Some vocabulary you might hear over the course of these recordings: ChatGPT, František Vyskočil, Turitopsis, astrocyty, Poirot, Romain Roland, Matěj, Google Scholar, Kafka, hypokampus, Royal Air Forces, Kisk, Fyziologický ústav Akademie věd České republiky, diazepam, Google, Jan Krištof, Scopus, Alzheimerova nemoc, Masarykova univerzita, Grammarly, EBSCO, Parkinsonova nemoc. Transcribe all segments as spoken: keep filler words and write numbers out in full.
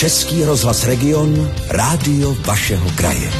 Český rozhlas Region, rádio vašeho kraje.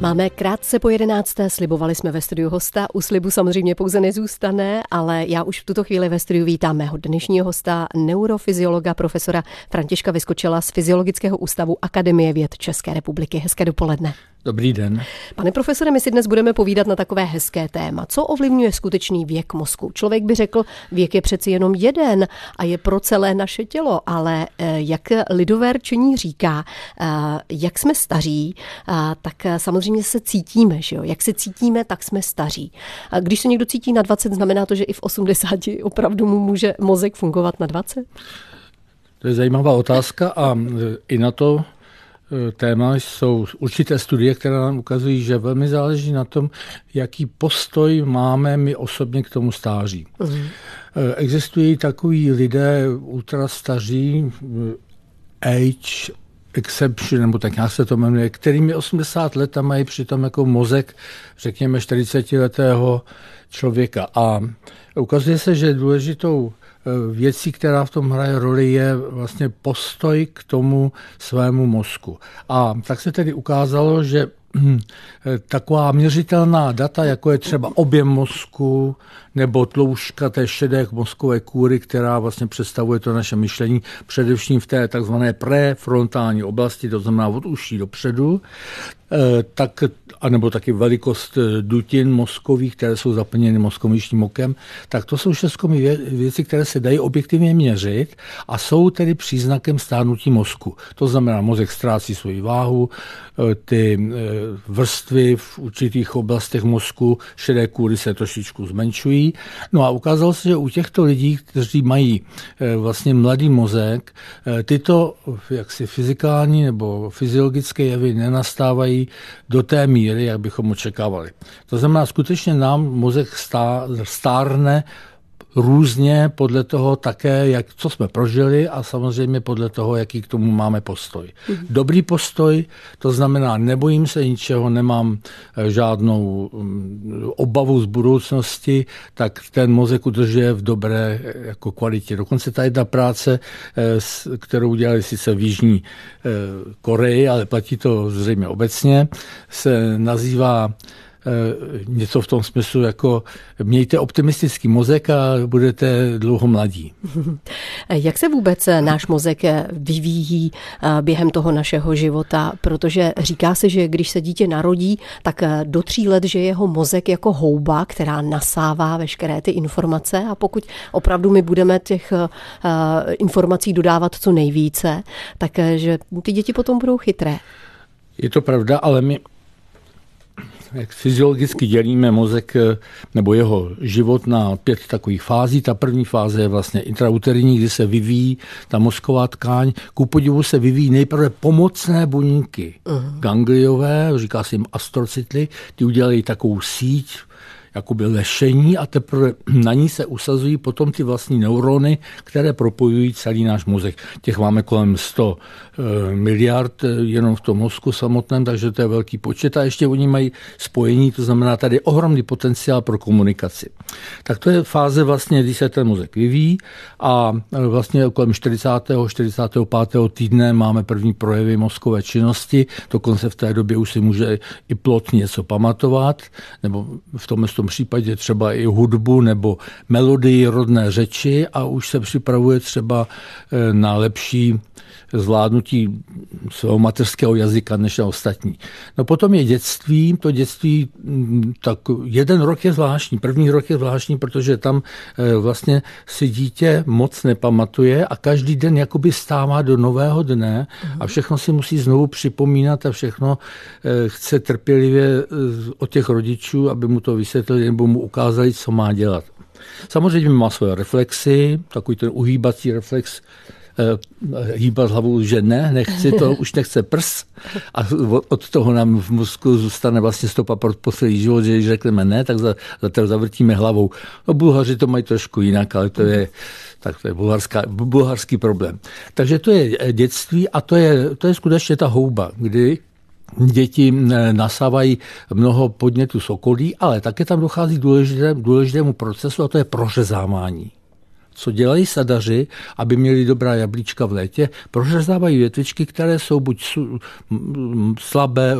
Máme krátce po jedenácté, slibovali jsme ve studiu hosta. U slibu samozřejmě pouze nezůstane, ale já už v tuto chvíli ve studiu vítám mého dnešního hosta, neurofyziologa, profesora Františka Vyskočila z Fyziologického ústavu Akademie věd České republiky. Hezké dopoledne. Dobrý den. Pane profesore, my si dnes budeme povídat na takové hezké téma. Co ovlivňuje skutečný věk mozku? Člověk by řekl, věk je přeci jenom jeden a je pro celé naše tělo, ale jak lidové rčení říká, jak jsme staří, tak samozřejmě se cítíme, že jo? Jak se cítíme, tak jsme staří. Když se někdo cítí na dvacet, znamená to, že i v osmdesáti opravdu mu může mozek fungovat na dvacet? To je zajímavá otázka a i na to téma jsou určité studie, které nám ukazují, že velmi záleží na tom, jaký postoj máme my osobně k tomu stáří. Mm. Existují takoví lidé ultrastaří, age exception, nebo tak nějak se to jmenuje, kterým je osmdesát let a mají přitom jako mozek, řekněme, čtyřicetiletého člověka. A ukazuje se, že důležitou věcí, která v tom hraje roli, je vlastně postoj k tomu svému mozku. A tak se tedy ukázalo, že taková měřitelná data, jako je třeba objem mozku nebo tloušťka té šedé mozkové kůry, která vlastně představuje to naše myšlení, především v té takzvané prefrontální oblasti, to znamená od uší dopředu, tak, anebo taky velikost dutin mozkových, které jsou zaplněny mozkomyšním okem, tak to jsou všechno věci, které se dají objektivně měřit a jsou tedy příznakem stárnutí mozku. To znamená, mozek ztrácí svoji váhu, ty vrstvy v určitých oblastech mozku, šedé kůry se trošičku zmenšují. No a ukázalo se, že u těchto lidí, kteří mají vlastně mladý mozek, tyto jaksi fyzikální nebo fyziologické jevy nenastávají do té míry, jak bychom očekávali. To znamená, skutečně nám mozek stá, stárne různě podle toho také, jak, co jsme prožili a samozřejmě podle toho, jaký k tomu máme postoj. Dobrý postoj, to znamená, nebojím se ničeho, nemám žádnou obavu z budoucnosti, tak ten mozek udržuje v dobré jako kvalitě. Dokonce ta jedna práce, kterou dělali sice v Jižní Koreji, ale platí to zřejmě obecně, se nazývá něco v tom smyslu, jako mějte optimistický mozek a budete dlouho mladí. Jak se vůbec náš mozek vyvíjí během toho našeho života? Protože říká se, že když se dítě narodí, tak do tří let, že jeho mozek jako houba, která nasává veškeré ty informace a pokud opravdu my budeme těch informací dodávat co nejvíce, takže ty děti potom budou chytré. Je to pravda, ale my jak fyziologicky dělíme mozek nebo jeho život na pět takových fází. Ta první fáze je vlastně intrauterní, kdy se vyvíjí ta mozková tkáň. Ku podivu se vyvíjí nejprve pomocné buňky gangliové, říká se jim astrocytly, ty udělají takovou síť, jakoby lešení a teprve na ní se usazují potom ty vlastní neurony, které propojují celý náš mozek. Těch máme kolem sto miliard jenom v tom mozku samotném, takže to je velký počet a ještě oni mají spojení, to znamená tady ohromný potenciál pro komunikaci. Tak to je fáze vlastně, když se ten mozek vyvíjí a vlastně kolem čtyřicátého, čtyřicátého pátého týdne máme první projevy mozkové činnosti, dokonce v té době už si může i plot něco pamatovat, nebo v tom v tom případě třeba i hudbu nebo melodii rodné řeči a už se připravuje třeba na lepší zvládnutí svého mateřského jazyka než na ostatní. No potom je dětství, to dětství, tak jeden rok je zvláštní, první rok je zvláštní, protože tam vlastně si dítě moc nepamatuje a každý den jakoby stává do nového dne a všechno si musí znovu připomínat a všechno chce trpělivě od těch rodičů, aby mu to vysvětlili nebo mu ukázali, co má dělat. Samozřejmě má svoje reflexy, takový ten uhýbací reflex, hýbat hlavou, že ne, nechci, to už nechce prs a od toho nám v mozku zůstane vlastně stopa pro poslední život, že když řekneme ne, tak za, za to zavrtíme hlavou. No Bulhaři to mají trošku jinak, ale to je, tak to je bulharská, bulharský problém. Takže to je dětství a to je, to je skutečně ta houba, kdy děti nasávají mnoho podnětů z okolí, ale také tam dochází k důležitému, důležitému procesu a to je prořezávání. co dělají sadaři, aby měli dobrá jablíčka v létě, prořezávají větvičky, které jsou buď slabé,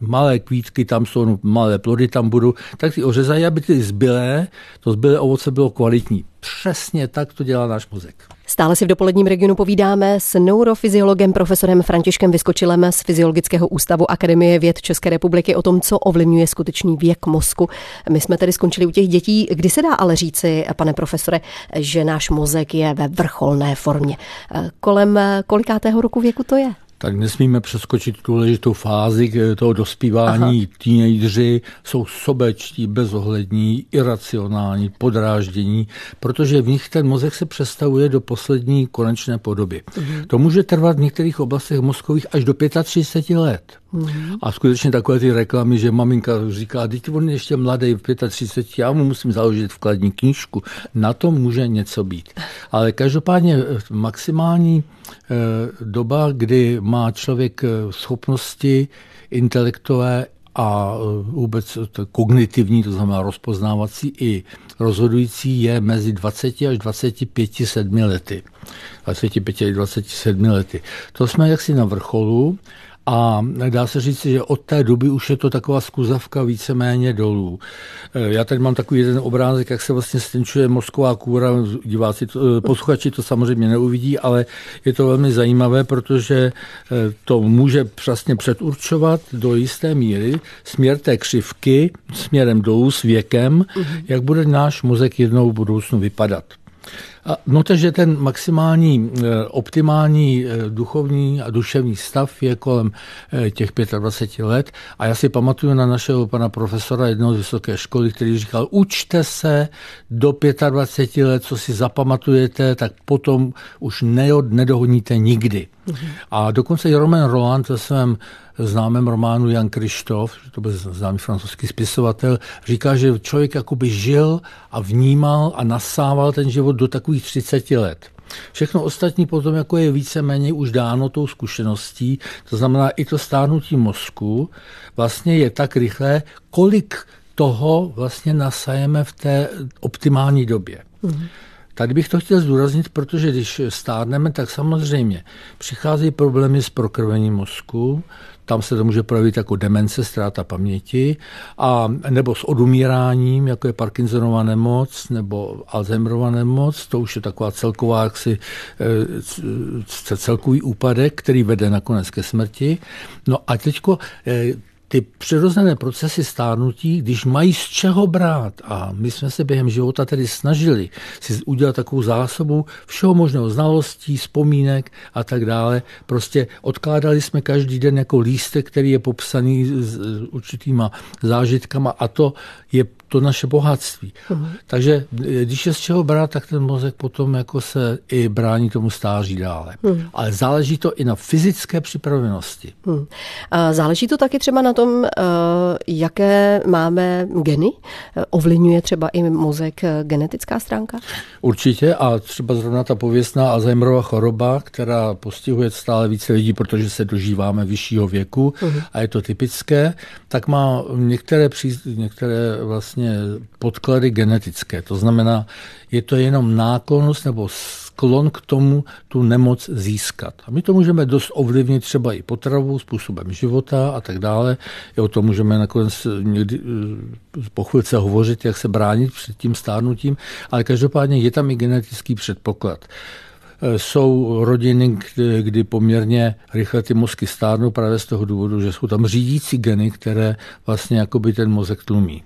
malé kvítky, tam jsou malé plody, tam budou, tak ty ořezají, aby ty zbylé, to zbylé ovoce bylo kvalitní. Přesně tak to dělá náš mozek. Stále si v dopoledním regionu povídáme s neurofyziologem profesorem Františkem Vyskočilem z Fyziologického ústavu Akademie věd České republiky o tom, co ovlivňuje skutečný věk mozku. My jsme tedy skončili u těch dětí. Kdy se dá ale říci, pane profesore, že náš mozek je ve vrcholné formě? Kolem kolikátého roku věku to je? Tak nesmíme přeskočit tu ležitou fázi toho dospívání. Aha. Teenageři jsou sobečtí, bezohlední, iracionální, podráždění, protože v nich ten mozek se přestavuje do poslední konečné podoby. Mhm. To může trvat v některých oblastech mozkových až do třicet pět let. Mhm. A skutečně takové ty reklamy, že maminka říká, teď on je ještě mladý v třicet pět, já mu musím založit vkladní knížku. Na to může něco být. Ale každopádně maximální doba, kdy má člověk schopnosti intelektové a vůbec kognitivní, to znamená rozpoznávací i rozhodující, je mezi dvaceti až dvaceti pěti sedmi lety. dvaceti pěti až dvaceti sedmi lety. To jsme jaksi na vrcholu a dá se říct, že od té doby už je to taková skuzavka víceméně dolů. Já tady mám takový jeden obrázek, jak se vlastně stenčuje mozková kůra. Diváci, posluchači to samozřejmě neuvidí, ale je to velmi zajímavé, protože to může přesně předurčovat do jisté míry směr té křivky směrem dolů s věkem, jak bude náš mozek jednou v budoucnu vypadat. No, takže ten maximální, optimální duchovní a duševní stav je kolem těch dvaceti pěti let. A já si pamatuju na našeho pana profesora jednoho z vysoké školy, který říkal, učte se do dvaceti pěti let, co si zapamatujete, tak potom už nedohoníte nikdy. A dokonce i Romain Roland ve svém známém románu Jan Krištof, to byl známý francouzský spisovatel, říká, že člověk jakoby žil a vnímal a nasával ten život do takových třiceti let. Všechno ostatní potom jako je víceméně už dáno tou zkušeností, to znamená i to stárnutí mozku vlastně je tak rychlé, kolik toho vlastně nasajeme v té optimální době. Mm-hmm. Tady bych to chtěl zdůraznit, protože když stárneme, tak samozřejmě přicházejí problémy s prokrvením mozku, tam se to může projevit jako demence, ztráta paměti, a, nebo s odumíráním, jako je Parkinsonova nemoc nebo Alzheimerova nemoc, to už je taková celková jaksi, celkový úpadek, který vede nakonec ke smrti. No a teďko ty přirozené procesy stárnutí, když mají z čeho brát, a my jsme se během života tedy snažili si udělat takovou zásobu všeho možného, znalostí, vzpomínek a tak dále, prostě odkládali jsme každý den jako lístek, který je popsaný s určitýma zážitkama, a to je to naše bohatství. Uhum. Takže když je z čeho brát, tak ten mozek potom jako se i brání tomu stáří dále. Uhum. Ale záleží to i na fyzické připravenosti. Uhum. A záleží to taky třeba na tom, jaké máme geny? Ovlivňuje třeba i mozek genetická stránka? Určitě, a třeba zrovna ta pověstná Alzheimerova choroba, která postihuje stále více lidí, protože se dožíváme vyššího věku, uhum, a je to typické, tak má některé, příz... některé vlastně podklady genetické. To znamená, je to jenom náklonost nebo sklon k tomu tu nemoc získat. A my to můžeme dost ovlivnit třeba i potravou, způsobem života a tak dále. I o tom můžeme nakonec někdy po chvilce hovořit, jak se bránit před tím stárnutím, ale každopádně je tam i genetický předpoklad. Jsou rodiny, kdy poměrně rychle ty mozky stárnou právě z toho důvodu, že jsou tam řídící geny, které vlastně jakoby ten mozek tlumí.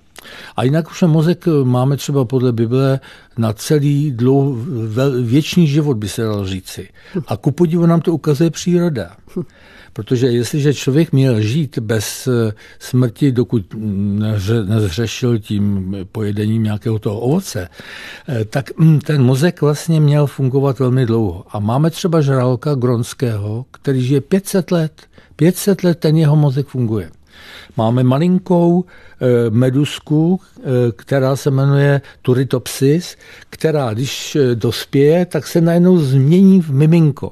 A jinak už mozek máme třeba podle Bible na celý dlouhý věčný život, by se dalo říci. A ku podivu nám to ukazuje příroda. Protože jestliže člověk měl žít bez smrti, dokud nezřešil tím pojedením nějakého toho ovoce, tak ten mozek vlastně měl fungovat velmi dlouho. A máme třeba žraloka gronského, který žije pět set let. pět set let ten jeho mozek funguje. Máme malinkou medusku, která se jmenuje Turitopsis, která když dospěje, tak se najednou změní v miminko.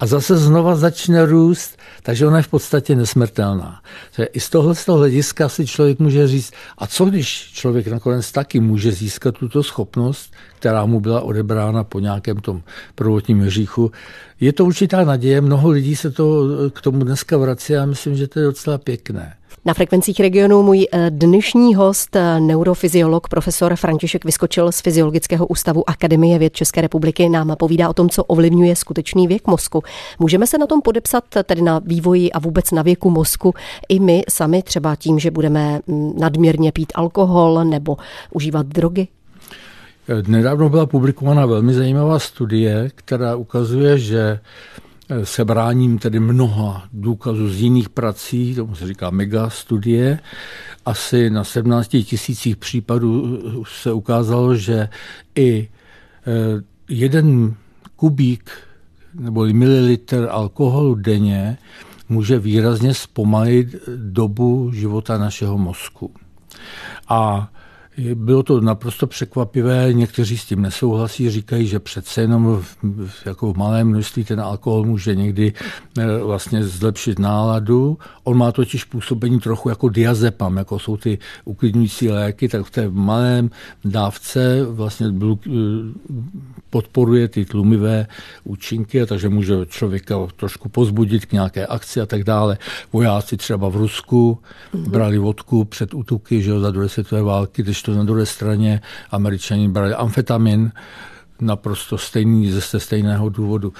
a zase znova začne růst, takže ona je v podstatě nesmrtelná. Takže i z tohle z toho hlediska si člověk může říct, a co když člověk nakonec taky může získat tuto schopnost, která mu byla odebrána po nějakém tom prvotním hříchu. Je to určitá naděje, mnoho lidí se to k tomu dneska vrací a myslím, že to je docela pěkné. Na Frekvencích regionu můj dnešní host, neurofyziolog, profesor František Vyskočil z Fyziologického ústavu Akademie věd České republiky, nám povídá o tom, co ovlivňuje skutečný věk mozku. Můžeme se na tom podepsat, tedy na vývoji a vůbec na věku mozku, i my sami třeba tím, že budeme nadměrně pít alkohol nebo užívat drogy? Nedávno byla publikována velmi zajímavá studie, která ukazuje, že sebráním tedy mnoha důkazů z jiných prací, tomu se říká mega studie, asi na sedmnácti tisících případů se ukázalo, že i jeden kubík nebo mililitr alkoholu denně může výrazně zpomalit dobu života našeho mozku. A bylo to naprosto překvapivé, někteří s tím nesouhlasí, říkají, že přece jenom v, jako v malém množství ten alkohol může někdy vlastně zlepšit náladu. On má totiž působení trochu jako diazepam, jako jsou ty uklidňující léky, tak v té malém dávce vlastně podporuje ty tlumivé účinky, takže může člověka trošku pozbudit k nějaké akci a tak dále. Vojáci třeba v Rusku brali vodku před útuky, že jo, za druhé světové války, když to na druhé straně Američané brali amfetamin, naprosto stejný, ze stejného důvodu.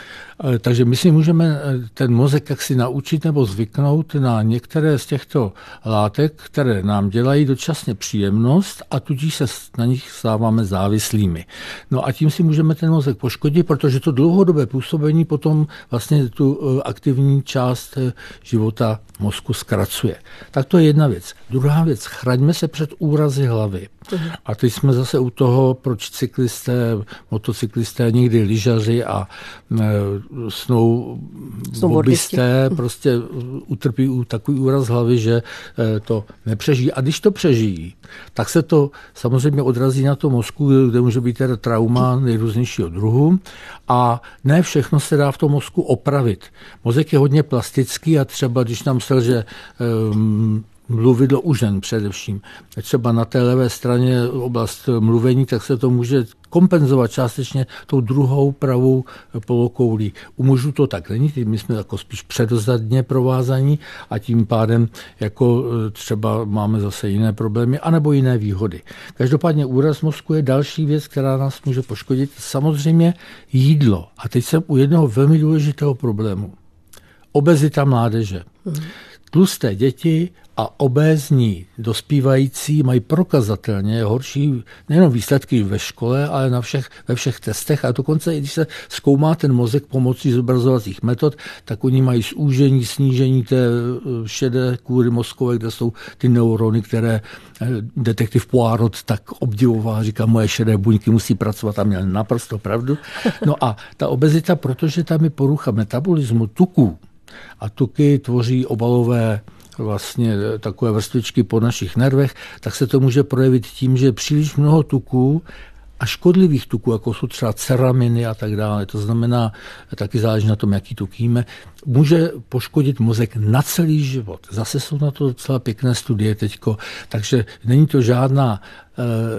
Takže my si můžeme ten mozek jaksi naučit nebo zvyknout na některé z těchto látek, které nám dělají dočasně příjemnost a tudíž se na nich stáváme závislými. No a tím si můžeme ten mozek poškodit, protože to dlouhodobé působení potom vlastně tu aktivní část života mozku zkracuje. Tak to je jedna věc. Druhá věc, chraňme se před úrazy hlavy. A teď jsme zase u toho, proč cyklisté, motocyklisté, někdy lyžaři a snowboardisté prostě utrpí takový úraz hlavy, že to nepřežijí. A když to přežijí, tak se to samozřejmě odrazí na tom mozku, kde může být teda trauma nejrůznějšího druhu. A ne všechno se dá v tom mozku opravit. Mozek je hodně plastický a třeba, když nám selže um, mluvidlo u žen především. Třeba na té levé straně oblast mluvení, tak se to může kompenzovat částečně tou druhou pravou polokoulí. U mužů to tak není, my jsme jako spíš předozadně provázaní a tím pádem jako třeba máme zase jiné problémy anebo jiné výhody. Každopádně úraz mozku je další věc, která nás může poškodit. Samozřejmě jídlo. A teď jsem u jednoho velmi důležitého problému. Obezita mládeže. Tlusté děti a obézní dospívající mají prokazatelně horší nejenom výsledky ve škole, ale na všech, ve všech testech. A dokonce, když se zkoumá ten mozek pomocí zobrazovacích metod, tak oni mají zúžení, snížení té šedé kůry mozkové, kde jsou ty neurony, které detektiv Poirot tak obdivoval, říká, moje šedé buňky musí pracovat a měl naprosto pravdu. No a ta obezita, protože tam je porucha metabolismu tuků, a tuky tvoří obalové vlastně takové vrstvičky po našich nervech, tak se to může projevit tím, že příliš mnoho tuků a škodlivých tuků, jako jsou třeba ceraminy a tak dále, to znamená, taky záleží na tom, jaký tuk jíme, může poškodit mozek na celý život. Zase jsou na to docela pěkné studie teďko, takže není to žádná,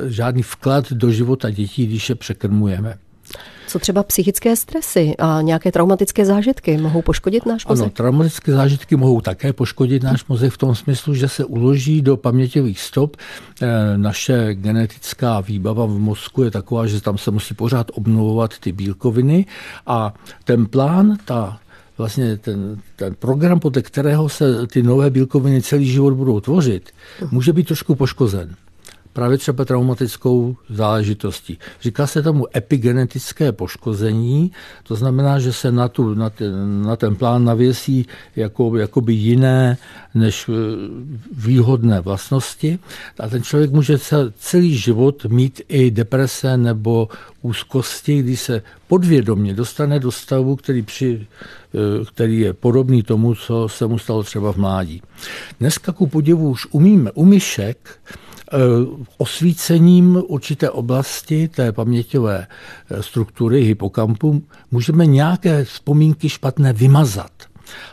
žádný vklad do života dětí, když je překrmujeme. Co třeba psychické stresy a nějaké traumatické zážitky mohou poškodit náš mozek? Ano, traumatické zážitky mohou také poškodit náš mozek v tom smyslu, že se uloží do paměťových stop. Naše genetická výbava v mozku je taková, že tam se musí pořád obnovovat ty bílkoviny a ten plán, ta vlastně ten, ten program, podle kterého se ty nové bílkoviny celý život budou tvořit, může být trošku poškozen. Právě třeba traumatickou záležitostí. Říká se tomu epigenetické poškození, to znamená, že se na, tu, na, ten, na ten plán navěsí jako, jakoby jiné než výhodné vlastnosti a ten člověk může celý život mít i deprese nebo úzkosti, kdy se podvědomě dostane do stavu, který, při, který je podobný tomu, co se mu stalo třeba v mládí. Dneska ku podivu už umíme u myšek osvícením určité oblasti té paměťové struktury hypokampu můžeme nějaké vzpomínky špatné vymazat.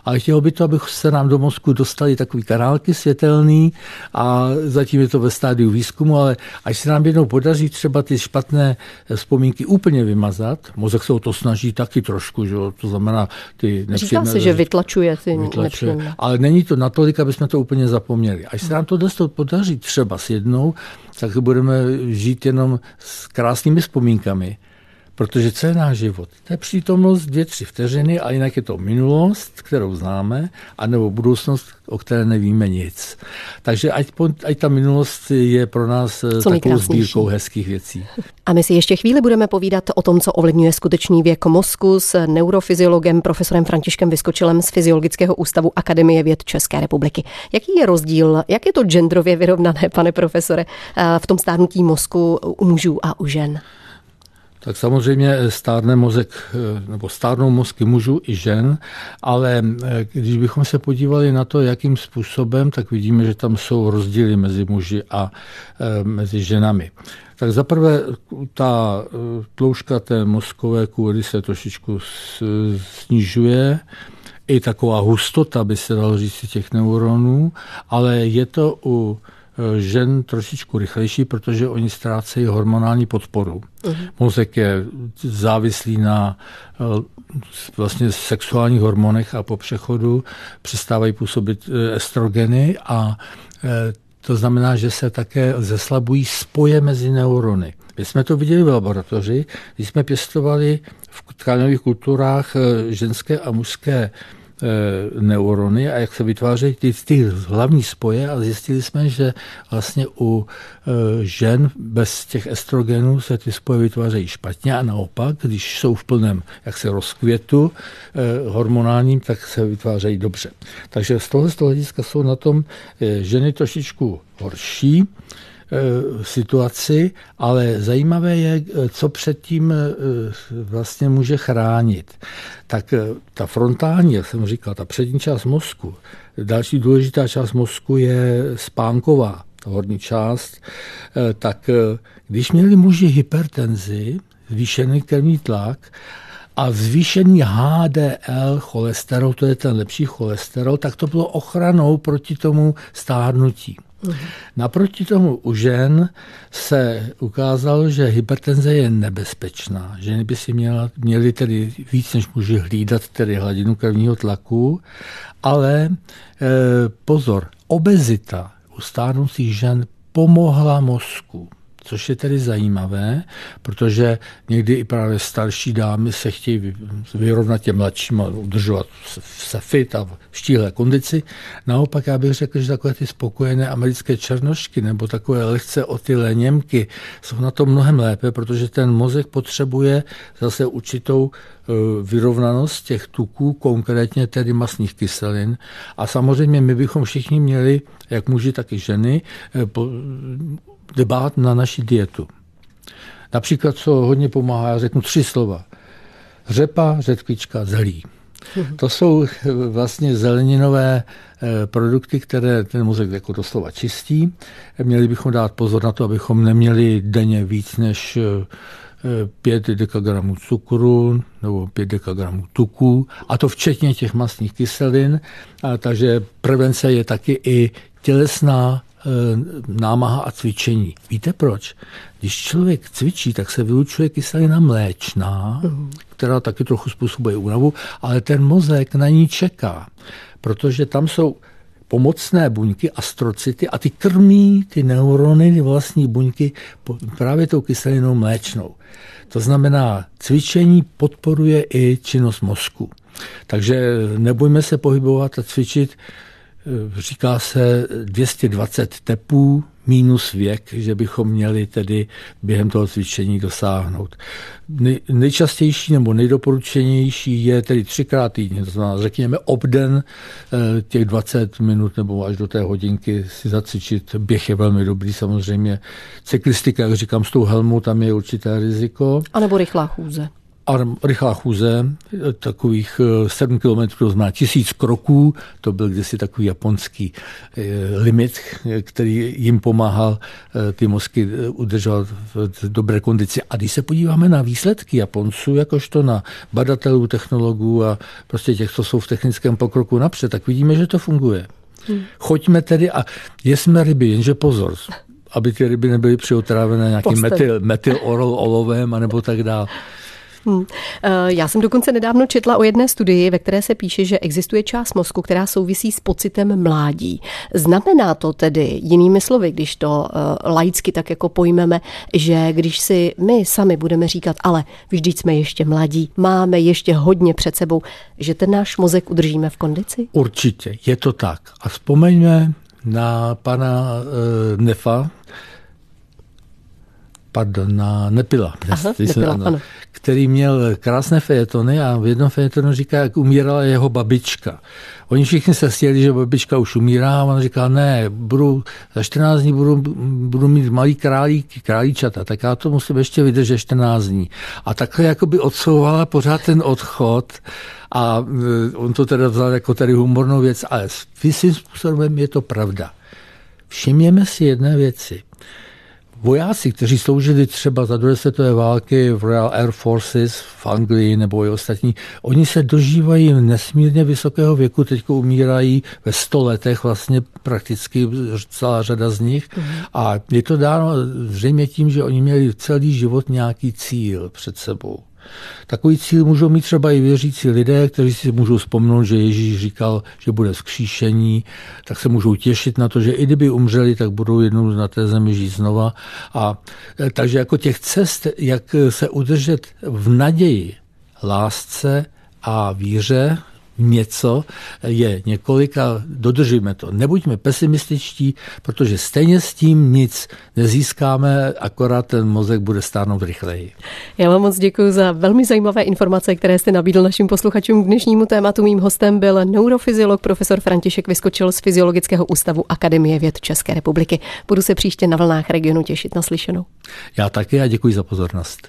Ale chtělo by to, aby se nám do mozku dostaly takový kanálky světelný a zatím je to ve stádiu výzkumu, ale až se nám jednou podaří třeba ty špatné vzpomínky úplně vymazat, mozek se o to snaží taky trošku, že? To znamená ty nepříjemné... Říká se, že vytlačuje ty nepříjemné. Vytlačuje, ale není to natolik, aby jsme to úplně zapomněli. Až se nám to dost podaří třeba s jednou, tak budeme žít jenom s krásnými vzpomínkami. Protože co je náš život? To je přítomnost dvě, tři vteřiny a jinak je to minulost, kterou známe, anebo budoucnost, o které nevíme nic. Takže ať, ať ta minulost je pro nás co takovou sbírkou hezkých věcí. A my si ještě chvíli budeme povídat o tom, co ovlivňuje skutečný věk mozku s neurofyziologem profesorem Františkem Vyskočilem z Fyziologického ústavu Akademie věd České republiky. Jaký je rozdíl, jak je to genderově vyrovnané, pane profesore, v tom stárnutí mozku u mužů a u žen? Tak samozřejmě stárne mozek, nebo stárnou mozky mužů i žen, ale když bychom se podívali na to, jakým způsobem, tak vidíme, že tam jsou rozdíly mezi muži a mezi ženami. Tak zaprvé ta tloušťka té mozkové kůry se trošičku snižuje, i taková hustota, by se dalo říct, těch neuronů, ale je to u žen trošičku rychlejší, protože oni ztrácejí hormonální podporu. Uhum. Mozek je závislý na vlastně sexuálních hormonech a po přechodu přestávají působit estrogeny a to znamená, že se také zeslabují spoje mezi neurony. My jsme to viděli v laboratoři, když jsme pěstovali v tkáňových kulturách ženské a mužské neurony a jak se vytvářejí ty, ty hlavní spoje a zjistili jsme, že vlastně u žen bez těch estrogenů se ty spoje vytvářejí špatně a naopak, když jsou v plném jak se rozkvětu hormonálním, tak se vytvářejí dobře. Takže z tohoto hlediska jsou na tom ženy trošičku horší situaci, ale zajímavé je, co předtím vlastně může chránit. Tak ta frontální, jak jsem říkal, ta přední část mozku, další důležitá část mozku je spánková, ta horní část, tak když měli muži hypertenzi, zvýšený krevní tlak, a zvýšený há dé el cholesterol, to je ten lepší cholesterol, tak to bylo ochranou proti tomu stárnutí. Uhum. Naproti tomu u žen se ukázalo, že hypertenze je nebezpečná. Ženy by si měla, měly tedy víc než muži hlídat tedy hladinu krevního tlaku, ale eh, pozor, obezita u stárnoucích žen pomohla mozku. Což je tedy zajímavé, protože někdy i právě starší dámy se chtějí vyrovnat těm mladším a udržovat se fit a v štíhlé kondici. Naopak já bych řekl, že takové ty spokojené americké černošky nebo takové lehce otylé Němky jsou na to mnohem lépe, protože ten mozek potřebuje zase určitou vyrovnanost těch tuků, konkrétně tedy mastných kyselin. A samozřejmě my bychom všichni měli, jak muži, tak i ženy, debát na naši dietu. Například, co hodně pomáhá, já řeknu tři slova. Řepa, řetvička, zelí. To jsou vlastně zeleninové produkty, které ten mozek jako doslova čistí. Měli bychom dát pozor na to, abychom neměli denně víc než pět dekagramů cukru nebo pět dekagramů tuků, a to včetně těch mastných kyselin. A takže prevence je taky i tělesná námaha a cvičení. Víte proč? Když člověk cvičí, tak se vylučuje kyselina mléčná, mm. která taky trochu způsobuje únavu, ale ten mozek na ní čeká, protože tam jsou pomocné buňky, astrocyty, a ty krmí ty neurony, vlastní buňky právě tou kyselinou mléčnou. To znamená, cvičení podporuje i činnost mozku. Takže nebojme se pohybovat a cvičit. Říká se dvě stě dvacet tepů minus věk, že bychom měli tedy během toho cvičení dosáhnout. Nej, nejčastější nebo nejdoporučenější je tedy třikrát týdně, to znamená, řekněme obden těch dvacet minut nebo až do té hodinky si zacvičit. Běh je velmi dobrý samozřejmě. Cyklistika, jak říkám, s tou helmou, tam je určité riziko. A nebo rychlá chůze. arm, rychlá chůze, takových sedm kilometrů, znamená tisíc kroků, to byl kdysi takový japonský limit, který jim pomáhal ty mozky udržovat v dobré kondici. A když se podíváme na výsledky Japonců, jakožto na badatelů, technologů a prostě těch, co jsou v technickém pokroku napřed, tak vidíme, že to funguje. Hmm. Choďme tedy a jsme ryby, jenže pozor, aby ty ryby nebyly přiotrávené nějakým metyl, metyl orol, olovem a nebo tak dále. Hmm. Já jsem dokonce nedávno četla o jedné studii, ve které se píše, že existuje část mozku, která souvisí s pocitem mládí. Znamená to tedy, jinými slovy, když to laicky tak jako pojmeme, že když si my sami budeme říkat, ale vždyť jsme ještě mladí, máme ještě hodně před sebou, že ten náš mozek udržíme v kondici? Určitě, je to tak. A vzpomeňme na pana e, Nefa, pardon, na Nepila, Aha, Nepila ano, ano. který měl krásné fejetony a v jednom fejetonu říká, jak umírala jeho babička. Oni všichni se stěli, že babička už umírá a on říká, ne, budu, za čtrnáct dní budu, budu mít malý králík, králíčata, tak já to musím ještě vydržet čtrnáct dní. A takhle jakoby odsouvala pořád ten odchod a on to teda vzal jako tady humornou věc, ale svým způsobem je to pravda. Všimněme si jedné věci. Vojáci, kteří sloužili třeba za druhé světové války v Royal Air Forces v Anglii nebo i ostatní, oni se dožívají nesmírně vysokého věku, teď umírají ve sto letech vlastně prakticky celá řada z nich a je to dáno zřejmě tím, že oni měli celý život nějaký cíl před sebou. Takový cíl můžou mít třeba i věřící lidé, kteří si můžou vzpomnout, že Ježíš říkal, že bude vzkříšení, tak se můžou těšit na to, že i kdyby umřeli, tak budou jednou na té zemi žít znova. A, takže jako těch cest, jak se udržet v naději, lásce a víře, něco je několik a dodržíme to. Nebuďme pesimističtí, protože stejně s tím nic nezískáme, akorát ten mozek bude stárnout rychleji. Já vám moc děkuji za velmi zajímavé informace, které jste nabídl našim posluchačům k dnešnímu tématu. Mým hostem byl neurofyziolog profesor František Vyskočil z Fyziologického ústavu Akademie věd České republiky. Budu se příště na vlnách Regionu těšit na slyšenou. Já taky a děkuji za pozornost.